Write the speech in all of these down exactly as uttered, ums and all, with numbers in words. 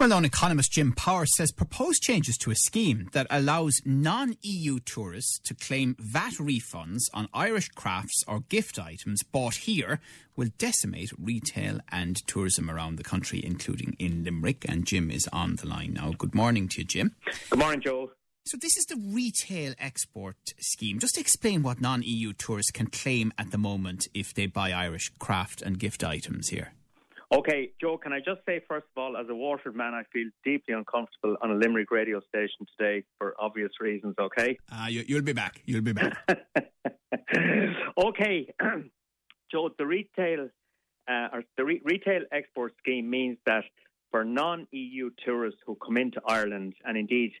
Well-known economist Jim Power says proposed changes to a scheme that allows non-E U tourists to claim V A T refunds on Irish crafts or gift items bought here will decimate retail and tourism around the country, including in Limerick. And Jim is on the line now. Good morning to you, Jim. Good morning, Joel. So this is the retail export scheme. Just explain what non-E U tourists can claim at the moment if they buy Irish craft and gift items here. Okay, Joe, can I just say, first of all, as a Waterford man, I feel deeply uncomfortable on a Limerick radio station today for obvious reasons, okay? Uh, you, you'll be back. You'll be back. Okay, Joe, the retail uh, or the re- retail export scheme means that for non-E U tourists who come into Ireland, and indeed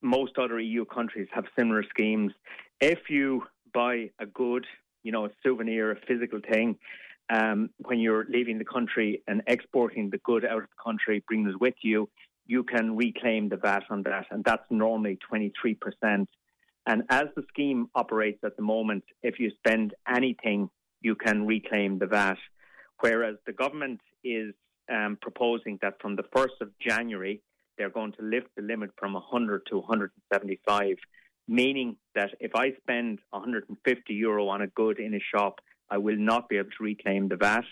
most other E U countries have similar schemes, if you buy a good, you know, a souvenir, a physical thing, Um, when you're leaving the country and exporting the good out of the country, bringing it with you, you can reclaim the V A T on that, and that's normally twenty-three percent. And as the scheme operates at the moment, if you spend anything, you can reclaim the V A T, whereas the government is um, proposing that from the first of January, they're going to lift the limit from one hundred to one hundred seventy-five, meaning that if I spend one hundred fifty euro on a good in a shop, I will not be able to reclaim the V A T.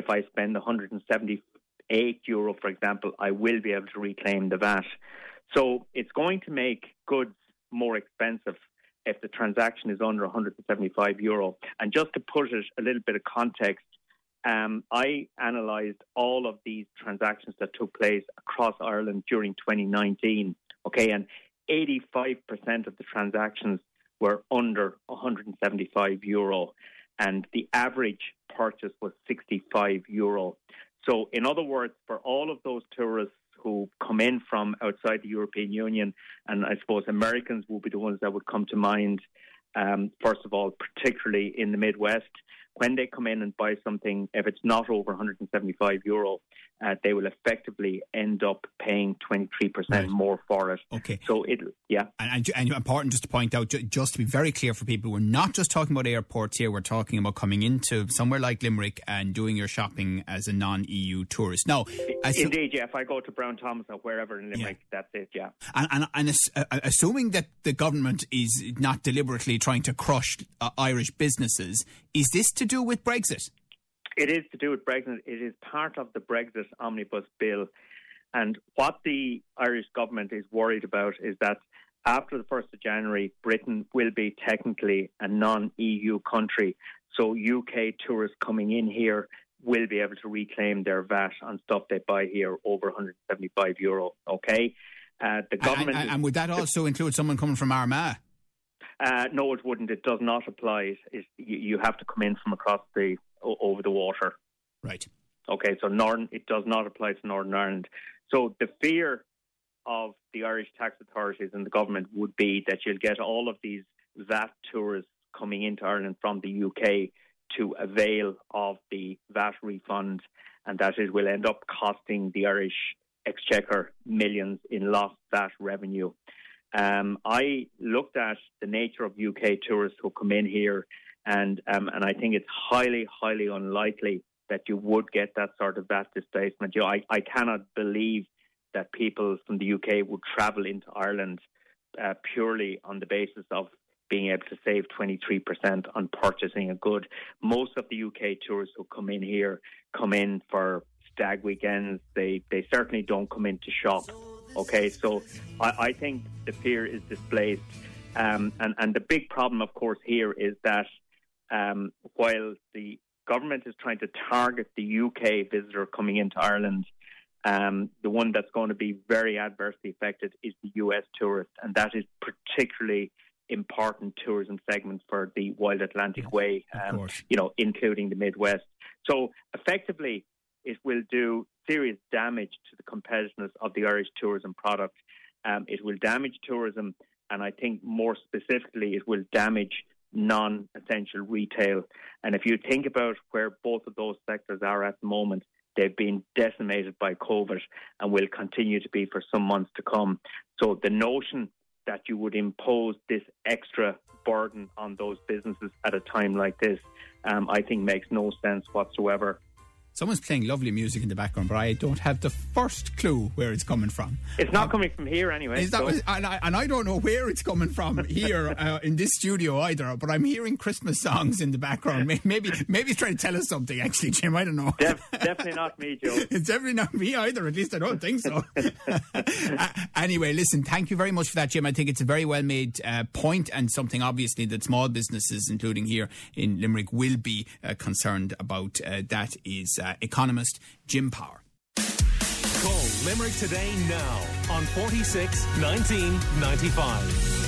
If I spend one hundred seventy-eight euro, for example, I will be able to reclaim the V A T. So it's going to make goods more expensive if the transaction is under one hundred seventy-five euro. And just to put it a little bit of context, um, I analysed all of these transactions that took place across Ireland during twenty nineteen. Okay, and eighty-five percent of the transactions were under one hundred seventy-five euro. And the average purchase was sixty-five euro. So in other words, for all of those tourists who come in from outside the European Union, and I suppose Americans will be the ones that would come to mind, um, first of all, particularly in the Midwest, when they come in and buy something, if it's not over one hundred seventy-five euro, uh, they will effectively end up paying twenty-three percent right. more for it. Okay. So it, yeah. And, and, and important just to point out, ju- just to be very clear for people, we're not just talking about airports here. We're talking about coming into somewhere like Limerick and doing your shopping as a non-E U tourist. Now, as indeed, so, yeah. If I go to Brown Thomas or wherever in Limerick, yeah. that's it. Yeah. And, and, and as, uh, assuming that the government is not deliberately trying to crush uh, Irish businesses, is this to do with Brexit? It is to do with Brexit. It is part of the Brexit omnibus bill. And what the Irish government is worried about is that after the first of January, Britain will be technically a non-E U country. So U K tourists coming in here will be able to reclaim their V A T on stuff they buy here over one hundred seventy-five euro. Okay. Uh, the government. And, and, and would that also the, include someone coming from Armagh? Uh, no, it wouldn't. It does not apply. It's, you, you have to come in from across the over the water. Right. Okay, so Northern, it does not apply to Northern Ireland. So the fear of the Irish tax authorities and the government would be that you'll get all of these V A T tourists coming into Ireland from the U K to avail of the V A T refund, and that it will end up costing the Irish exchequer millions in lost V A T revenue. Um, I looked at the nature of U K tourists who come in here, and um, and I think it's highly, highly unlikely that you would get that sort of V A T displacement. You know, I, I cannot believe that people from the U K would travel into Ireland uh, purely on the basis of being able to save twenty-three percent on purchasing a good. Most of the U K tourists who come in here come in for stag weekends. They, they certainly don't come in to shop. Okay, so I, I think the fear is displaced. Um, and, and the big problem, of course, here is that um, while the government is trying to target the U K visitor coming into Ireland, um, the one that's going to be very adversely affected is the U S tourist. And that is particularly important tourism segment for the Wild Atlantic Way, um, you know, including the Midwest. So effectively, it will do serious damage to the competitiveness of the Irish tourism product. Um, it will damage tourism, and I think more specifically it will damage non-essential retail. And if you think about where both of those sectors are at the moment, They've been decimated by COVID and will continue to be for some months to come. So the notion that you would impose this extra burden on those businesses at a time like this, um, I think makes no sense whatsoever. Someone's playing lovely music in the background, but I don't have the first clue where it's coming from. It's not um, coming from here anyway. Is that, so. and, I, and I don't know where it's coming from here uh, in this studio either, but I'm hearing Christmas songs in the background. Maybe maybe he's trying to tell us something, actually, Jim. I don't know. Def, definitely not me, Joe. It's definitely not me either. At least I don't think so. uh, anyway, listen, thank you very much for that, Jim. I think it's a very well-made uh, point and something, obviously, that small businesses, including here in Limerick, will be uh, concerned about. Uh, that is... Uh, Uh, economist Jim Power. Call Limerick Today now on forty-six nineteen ninety-five.